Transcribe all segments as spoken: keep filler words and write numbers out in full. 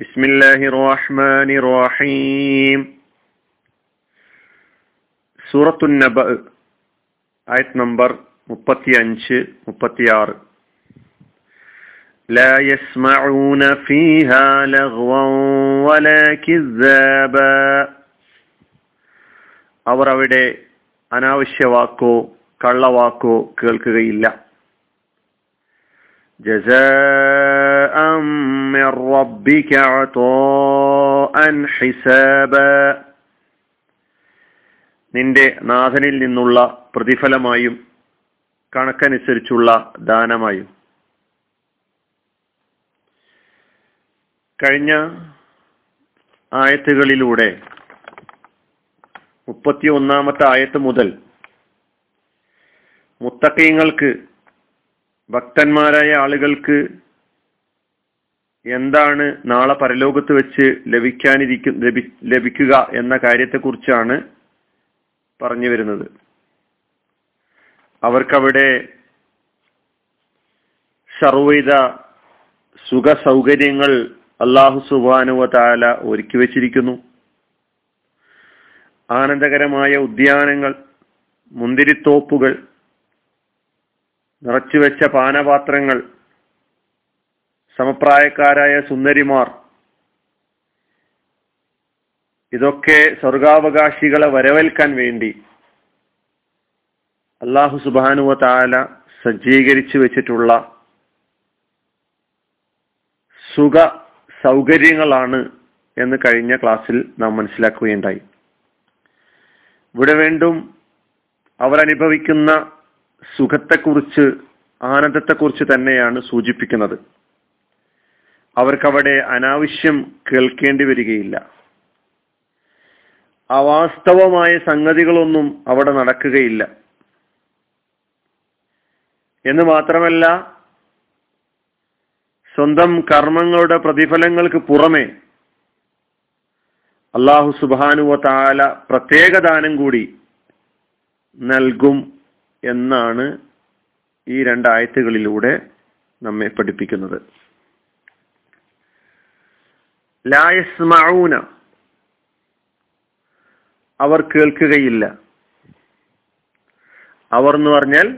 ബിസ്മില്ലാഹിർ റഹ്മാനിർ റഹീം. സൂറത്തുൻ നബഅ ആയത് നമ്പർ മുപ്പത്തിയഞ്ച് മുപ്പത്തിയാറ്. ലാ യസ്മഊന ഫീഹാ ലഗ്വൻ വലാ കിസ്സാബ. അവർ അവിടെ അനാവശ്യവാക്കോ കള്ളവാക്കോ കേൾക്കുകയില്ല. ജസാഅൻ മിൻ റബ്ബിക അതാഅൻ ഹിസാബ. നിന്റെ നാഥനിൽ നിന്നുള്ള പ്രതിഫലമായും കണക്കനുസരിച്ചുള്ള ദാനമായും. കഴിഞ്ഞ ആയത്തുകളിലൂടെ മുപ്പത്തി ഒന്നാമത്തെ ആയത്ത് മുതൽ മുത്തഖീങ്ങൾക്ക്, ഭക്തന്മാരായ ആളുകൾക്ക് എന്താണ് നാളെ പരലോകത്ത് വെച്ച് ലഭിക്കാനിരിക്കും ലഭിക്കുക എന്ന കാര്യത്തെക്കുറിച്ചാണ് പറഞ്ഞു വരുന്നത്. അവർക്കവിടെ സർവ്വവിധ സുഖ സൗകര്യങ്ങൾ അല്ലാഹു സുബ്ഹാനഹു വ തആല ഒരുക്കി വച്ചിരിക്കുന്നു. ആനന്ദകരമായ ഉദ്യാനങ്ങൾ, മുന്തിരിത്തോപ്പുകൾ, നിറച്ചുവെച്ച പാനപാത്രങ്ങൾ, സമപ്രായക്കാരായ സുന്ദരിമാർ, ഇതൊക്കെ സ്വർഗാവകാശികളെ വരവേൽക്കാൻ വേണ്ടി അല്ലാഹു സുബ്ഹാനഹു വ തആല സജ്ജീകരിച്ചു വെച്ചിട്ടുള്ള സുഖ സൗകര്യങ്ങളാണ് എന്ന് കഴിഞ്ഞ ക്ലാസ്സിൽ നാം മനസ്സിലാക്കുകയുണ്ടായി. ഇവിടെ വീണ്ടും അവരനുഭവിക്കുന്ന സുഖത്തെക്കുറിച്ച്, ആനന്ദത്തെക്കുറിച്ച് തന്നെയാണ് സൂചിപ്പിക്കുന്നത്. അവർക്കവിടെ അനാവശ്യം കേൾക്കേണ്ടി വരികയില്ല. അവാസ്തവമായ സംഗതികളൊന്നും അവിടെ നടക്കുകയില്ല എന്ന് മാത്രമല്ല, സ്വന്തം കർമ്മങ്ങളുടെ പ്രതിഫലങ്ങൾക്ക് പുറമെ അല്ലാഹു സുബ്ഹാനഹു വ തആല പ്രത്യേക ദാനം കൂടി നൽകും എന്നാണ് ഈ രണ്ടായത്തുകളിലൂടെ നമ്മെ പഠിപ്പിക്കുന്നത്. ലാ യസ്മഊന, അവർ കേൾക്കുകയില്ല. അവർ എന്ന് പറഞ്ഞാൽ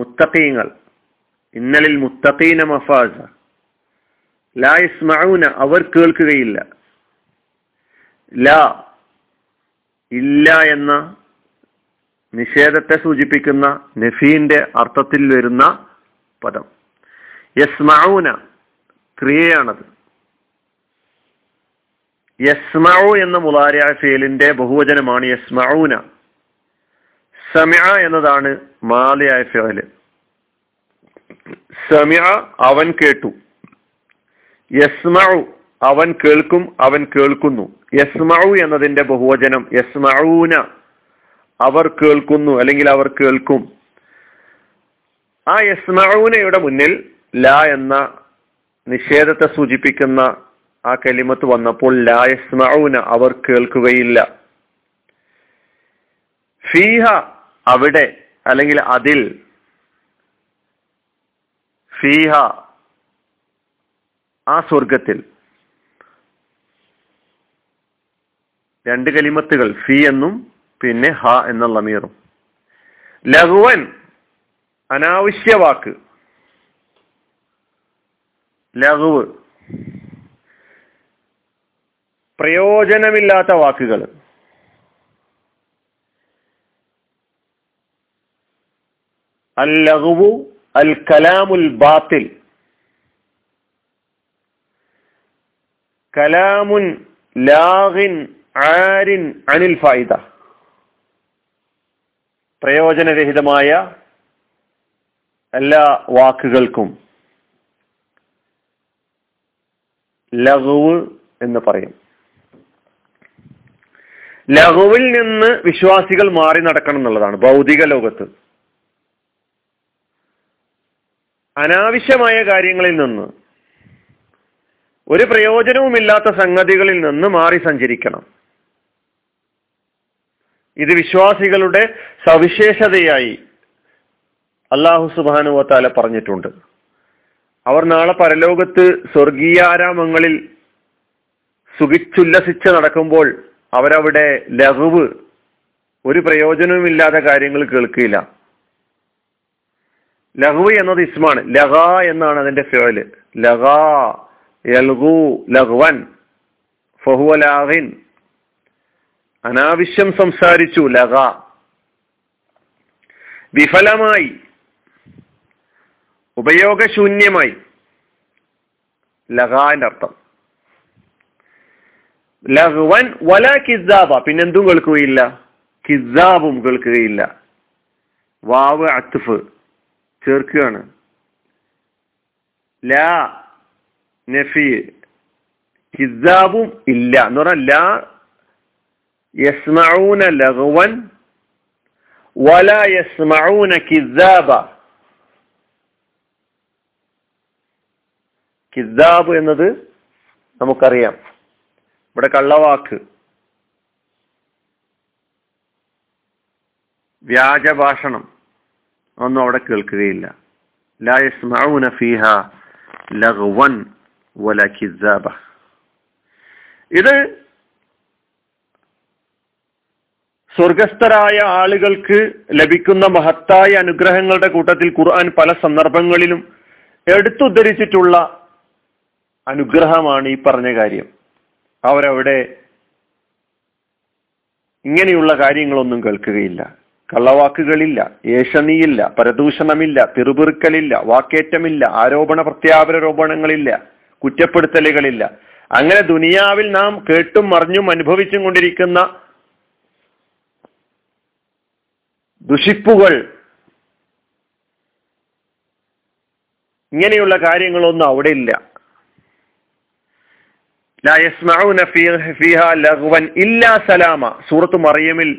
മുത്തഖീങ്ങൾ. ഇന്നലിൽ മുത്തഖീന മഫാസ. ലാ യസ്മഊന, അവർ കേൾക്കുകയില്ല. ലാ, ഇല്ല എന്ന നിഷേധത്തെ സൂചിപ്പിക്കുന്ന നഫീന്റെ അർത്ഥത്തിൽ വരുന്ന പദം. യസ്മഊന ക്രിയയാണത്. യസ്മഉ എന്ന മുളാരിഅ ഫീലിന്റെ ബഹുവചനമാണ് യസ്മഊന. സമിഅ എന്നതാണ് മാലിയായ ഫീൽ. സമിഅ അവൻ കേട്ടു, യസ്മഉ അവൻ കേൾക്കും, അവൻ കേൾക്കുന്നു. യസ്മഉ എന്നതിന്റെ ബഹുവചനം യസ്മഊന. അവർ കേൾക്കുന്നു അല്ലെങ്കിൽ അവർ കേൾക്കും. ആ യസ്മഊനയുടെ മുന്നിൽ ലാ എന്ന നിഷേധത്തെ സൂചിപ്പിക്കുന്ന ആ കലിമത്ത് വന്നപ്പോൾ ലാ യസ്മഊന, അവർ കേൾക്കുകയില്ല. ഫീഹ, അവിടെ അല്ലെങ്കിൽ അതിൽ. ഫീഹ, ആ സ്വർഗത്തിൽ. രണ്ട് കലിമത്തുകൾ, ഫീ എന്നും പിന്നെ ഹ എന്നുള്ള ലമീറും. ലഗ്വൻ, അനാവശ്യ വാക്ക്. ലഗ്വ്, പ്രയോജനമില്ലാത്ത വാക്കുകൾ. അൽ ലഗ്വു അൽ കലാമുൽ ബാത്തിൽ. കലാമുൻ ലാഗിൻ ആരിൻ അനിൽ ഫായിദ. പ്രയോജനരഹിതമായ എല്ലാ വാക്കുകൾക്കും ലഗ്വ് എന്ന് പറയും. ലഗ്വിൽ നിന്ന് വിശ്വാസികൾ മാറി നടക്കണം എന്നുള്ളതാണ് ഭൗതിക ലോകത്ത്. അനാവശ്യമായ കാര്യങ്ങളിൽ നിന്ന്, ഒരു പ്രയോജനവുമില്ലാത്ത സംഗതികളിൽ നിന്ന് മാറി സഞ്ചരിക്കണം. ഇത് വിശ്വാസികളുടെ സവിശേഷതയായി അല്ലാഹു സുബ്ഹാനഹു വ തആല പറഞ്ഞിട്ടുണ്ട്. അവർ നാളെ പരലോകത്ത് സ്വർഗീയാരാമങ്ങളിൽ സുഖിച്ചുല്ലസിച്ച് നടക്കുമ്പോൾ അവരവിടെ ലഹ്വ്, ഒരു പ്രയോജനവുമില്ലാതെ കാര്യങ്ങൾ കേൾക്കില്ല. ലഹ്വ് എന്നത് ഇസ്മാണ്, ലഹ എന്നാണ് അതിന്റെ ഫിഅല്. ലഹ യൽഗു ലഹ്വൻ ഫഹുവ ലാഹിൻ, അനാവശ്യം സംസാരിച്ചു. ലഹ വിഫലമായി, ഉപയോഗശൂന്യമായി. ലഹാന്റെ അർത്ഥം ലഹ്വൻ വല കിസാബ, പിന്നെന്തും കേൾക്കുകയില്ല, കിസാബും കേൾക്കുകയില്ല. വാവ് അത്ഫ് ചേർക്കുകയാണ്. ലാ നഫി, കിസാബും ഇല്ല എന്ന് പറഞ്ഞാൽ ലാ യസ്മഊന ലഹ്വൻ വല യസ്മഊന കിസാബ. കിസാബ് എന്നത് നമുക്കറിയാം, ഇവിടെ കള്ളവാക്ക്, വ്യാജഭാഷണം ഒന്നും അവിടെ കേൾക്കുകയില്ല. ലാ യസ്മഊന ഫീഹാ ലഗ്വൻ വലാ കിസാബ. ഇത് സ്വർഗസ്ഥരായ ആളുകൾക്ക് ലഭിക്കുന്ന മഹത്തായ അനുഗ്രഹങ്ങളുടെ കൂട്ടത്തിൽ ഖുർആൻ പല സന്ദർഭങ്ങളിലും എടുത്തുദ്ധരിച്ചിട്ടുള്ള അനുഗ്രഹമാണ് ഈ പറഞ്ഞ കാര്യം. അവരവിടെ ഇങ്ങനെയുള്ള കാര്യങ്ങളൊന്നും കേൾക്കുകയില്ല. കള്ളവാക്കുകളില്ല, ഏഷണിയില്ല, പരദൂഷണമില്ല, പിറുപിറുക്കലില്ല, വാക്കേറ്റമില്ല, ആരോപണ പ്രത്യാപരോപണങ്ങളില്ല, കുറ്റപ്പെടുത്തലുകളില്ല. അങ്ങനെ ദുനിയാവിൽ നാം കേട്ടും അറിഞ്ഞും അനുഭവിച്ചും കൊണ്ടിരിക്കുന്ന ദുഷിപ്പുകൾ, ഇങ്ങനെയുള്ള കാര്യങ്ങളൊന്നും അവിടെ ഇല്ല. ലാ യസ്മഊന ഫീഹാ ലഗ്വൻ ഇല്ലാ സലാമ. സൂറത്ത് മറിയമിൽ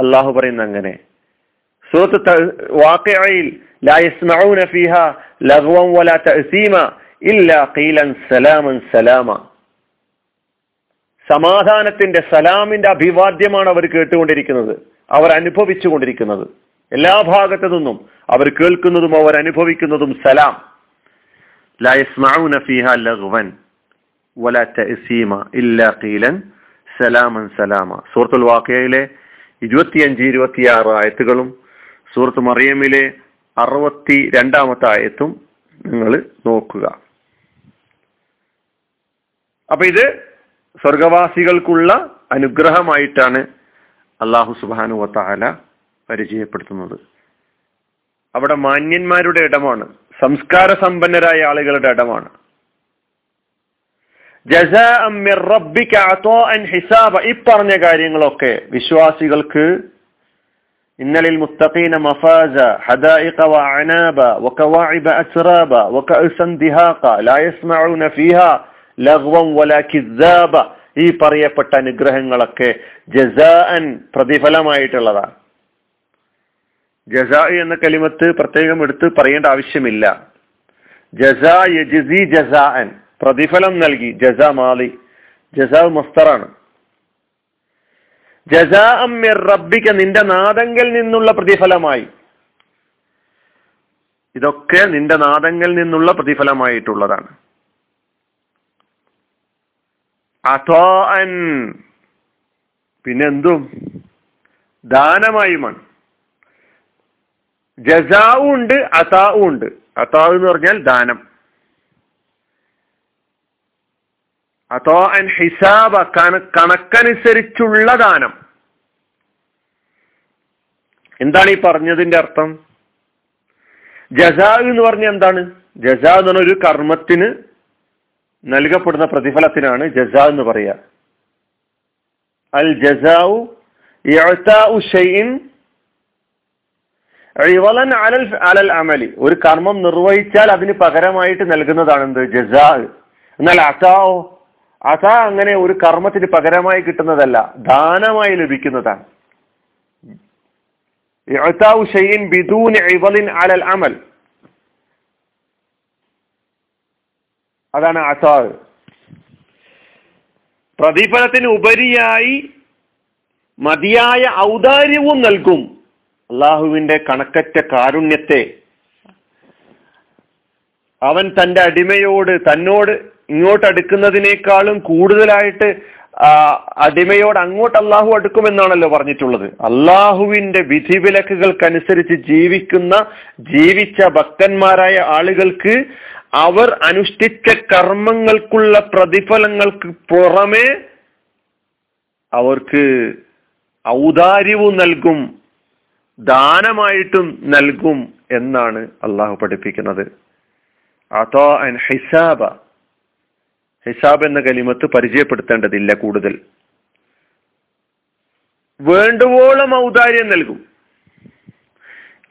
അല്ലാഹു പറയുന്ന അങ്ങനെ. സൂറത്ത് വാഖിഅയിൽ ലാ യസ്മഊന ഫീഹാ ലഗ്വൻ വലാ തഅസീമ ഇല്ലാ ഖീലൻ സലാമൻ സലാമ. സമാധാനത്തിന്റെ, സലാമിന്റെ അഭിവാദ്യമാണ് അവർ കേട്ടുകൊണ്ടിരിക്കുന്നത്, അവർ അനുഭവിച്ചു കൊണ്ടിരിക്കുന്നത്. എല്ലാ ഭാഗത്തു നിന്നും അവർ കേൾക്കുന്നതും അവർ അനുഭവിക്കുന്നതും സലാം. ലാ യസ്മഊന ഫീഹാ ലഗ്വൻ വലാ തഅസീമ ഇല്ലാ ഖീലൻ സലാമൻ സലാമ. സൂറത്തുൽ വാഖിയയിലെ ഇരുപത്തിയഞ്ച് ഇരുപത്തി ആറ് ആയത്തുകളും സൂറത്ത് മറിയമിലെ അറുപത്തി രണ്ടാമത്തെ ആയത്തും നിങ്ങൾ നോക്കുക. അപ്പൊ ഇത് സ്വർഗവാസികൾക്കുള്ള അനുഗ്രഹമായിട്ടാണ് അല്ലാഹു സുബ്ഹാനഹു വ തആല പരിചയപ്പെടുത്തുന്നത്. അവിടെ മാന്യന്മാരുടെ ഇടമാണ്, സംസ്കാര സമ്പന്നരായ ആളുകളുടെ ഇടമാണ്. ജസാഅൻ മിർ റബ്ബിക അതാഅൻ ഹിസാബ. ഈ പറഞ്ഞ കാര്യങ്ങളൊക്കെ വിശ്വാസികൾക്ക് ഇന്നലിൽ മുത്തഖീന മഫാസ ഹദായിഖ വഅനാബ വകവാഇബ അസ്റാബ വകഅസൻ ദിഹാഖ ലാ യസ്മഊന ഫീഹാ ലഗ്വൻ വലാ കിസാബ. ഈ പറയപ്പെട്ട അനുഗ്രഹങ്ങളൊക്കെ ജസാഅൻ, പ്രതിഫലമായിട്ടുള്ളതാണ്. ജസാഇ എന്ന കലിമത്ത് പ്രത്യേകം എടുത്ത് പറയേണ്ട ആവശ്യമില്ല. ജസാ യജ്സി ജസാഅൻ, പ്രതിഫലം നൽകി. ജസാ മാലി, ജസാ മസ്തറാണ്. ജസാഅൻ മിർ റബ്ബിക, നിന്റെ നാദങ്കൽ നിന്നുള്ള പ്രതിഫലമായി. ഇതൊക്കെ നിന്റെ നാദങ്കൽ നിന്നുള്ള പ്രതിഫലമായിട്ടുള്ളതാണ്. അതാഅൻ, പിന്നെന്തും ദാനമായുമാണ്. ജസാഉം ഉണ്ട്, അതാഉം ഉണ്ട്. അതാഉ എന്ന് പറഞ്ഞാൽ ദാനം. അതാഅൻ ഹിസാബ, കണക്കനുസരിച്ചുള്ള ദാനം. എന്താണ് ഈ പറഞ്ഞതിന്റെ അർത്ഥം? ജസാ എന്ന് പറഞ്ഞാൽ എന്താണ്? ജസാ എന്ന് പറഞ്ഞ ഒരു കർമ്മത്തിന് നൽകപ്പെടുന്ന പ്രതിഫലത്തിനാണ് ജസാ എന്ന് പറയുക. അൽ ജസാഉ ഇഅ്താഉ ശൈഇൻ ഇവളൻ അലൽ അലൽ അമലി. ഒരു കർമ്മം നിർവഹിച്ചാൽ അതിന് പകരമായിട്ട് നൽകുന്നതാണ് എന്ത്? ജസാ. എന്നാൽ അതാഉ, അതാ അങ്ങനെ ഒരു കർമ്മത്തിന് പകരമായി കിട്ടുന്നതല്ല, ദാനമായി ലഭിക്കുന്നതാണ്. ഇഅ്താഉ ശൈഇൻ ബിദൂൻ ഇവളിൻ അലൽ അമൽ, അതാണ് അതാ. പ്രതിഫലത്തിന് ഉപരിയായി മതിയായ ഔദാര്യവും നൽകും. അള്ളാഹുവിന്റെ കണക്കറ്റ കാരുണ്യത്തെ അവൻ തൻ്റെ അടിമയോട് തന്നോട് ഇങ്ങോട്ട് അടുക്കുന്നതിനേക്കാളും കൂടുതലായിട്ട് അടിമയോട് അങ്ങോട്ട് അള്ളാഹു അടുക്കുമെന്നാണല്ലോ പറഞ്ഞിട്ടുള്ളത്. അള്ളാഹുവിന്റെ വിധിവിലക്കുകൾക്കനുസരിച്ച് ജീവിക്കുന്ന ജീവിച്ച ഭക്തന്മാരായ ആളുകൾക്ക് അവർ അനുഷ്ഠിച്ച കർമ്മങ്ങൾക്കുള്ള പ്രതിഫലങ്ങൾക്ക് പുറമെ അവർക്ക് ഔദാര്യവും നൽകും, ദാനമായിട്ടും നൽകും എന്നാണ് അള്ളാഹു പഠിപ്പിക്കുന്നത്. അതാഅൻ ഹിസാബ, ഹിസാബ് എന്ന കലിമത്ത് പരിചയപ്പെടുത്തേണ്ടതില്ല. കൂടുതൽ വേണ്ടുവോളം ഔദാര്യം നൽകും.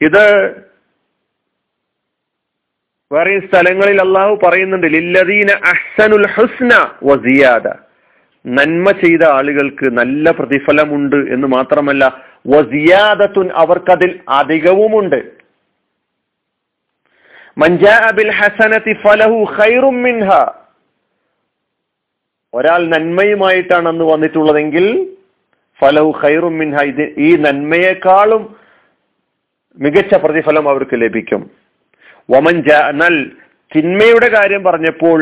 ഇത് വേറെ സ്ഥലങ്ങളിൽ അള്ളാഹു പറയുന്നുണ്ട്, ലില്ലദീന അഹ്സനുൽ ഹുസ്ന വസിയാദ, നന്മ ചെയ്ത ആളുകൾക്ക് നല്ല പ്രതിഫലമുണ്ട് എന്ന് മാത്രമല്ല, വസിയാദത്തുൻ, അവർക്കതിൽ അധികവുമുണ്ട്. മൻ ജാഅ ബിൽ ഹസനതി ഫലഹു ഖൈറും മിൻഹ, ഒരാൾ നന്മയുമായിട്ടാണ് അന്ന് വന്നിട്ടുള്ളതെങ്കിൽ ഫലഹു ഖൈറും മിൻഹ, ഈ നന്മയെക്കാളും മികച്ച പ്രതിഫലം അവർക്ക് ലഭിക്കും. വമൻ ജാ, എന്നാൽ തിന്മയുടെ കാര്യം പറഞ്ഞപ്പോൾ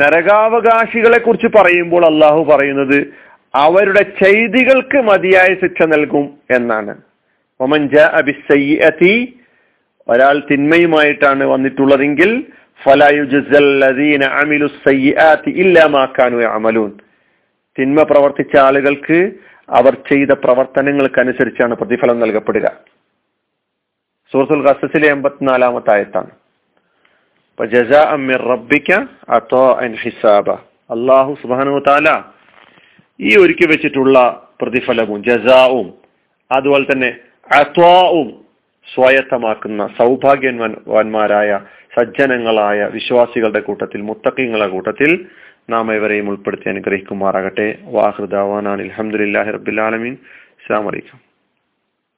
നരകാവകാശികളെ കുറിച്ച് പറയുമ്പോൾ അള്ളാഹു പറയുന്നത് അവരുടെ ചെയ്തികൾക്ക് മതിയായ ശിക്ഷ നൽകും എന്നാണ്. വമൻ ജാ ബിസ്സയ്യഅതി, ഒരാൾ തിന്മയുമായിട്ടാണ് വന്നിട്ടുള്ളതെങ്കിൽ ഫലാ യുജ്സൽ ലദീന അമിലുസ് സയ്യിആതി ഇല്ലാ മാ കാനൂ യഅമലൂൻ, തിന്മ പ്രവർത്തിച്ച ആളുകൾക്ക് അവർ ചെയ്ത പ്രവർത്തനങ്ങൾക്കനുസരിച്ചാണ് പ്രതിഫലം നൽകപ്പെടുക. സൂറത്തുൽ ഖസസിലെ എൺപത്തിനാലാമത്തെ ആയത്താണ്. അപ്പോൾ ജസാഅൻ മിർ റബ്ബിക അതാഅൻ ഹിസാബ, അല്ലാഹു സുബ്ഹാനഹു വ തആല ഈ ഒരുക്കി വെച്ചിട്ടുള്ള പ്രതിഫലവും ജസാഉം അതുപോലെ തന്നെ അതാഉം സ്വായത്തമാക്കുന്ന സൗഭാഗ്യവാന്മാരായ സജ്ജനങ്ങളായ വിശ്വാസികളുടെ കൂട്ടത്തിൽ, മുത്തഖീങ്ങളുടെ കൂട്ടത്തിൽ നാം ഏവരെയും ഉൾപ്പെടുത്തി അനുഗ്രഹിക്കുമാറാകട്ടെ. വആഖിറു ദഅ്വാനാ അൽഹംദുലില്ലാഹി റബ്ബിൽ ആലമീൻ. അസ്സലാമു അലൈക്കും.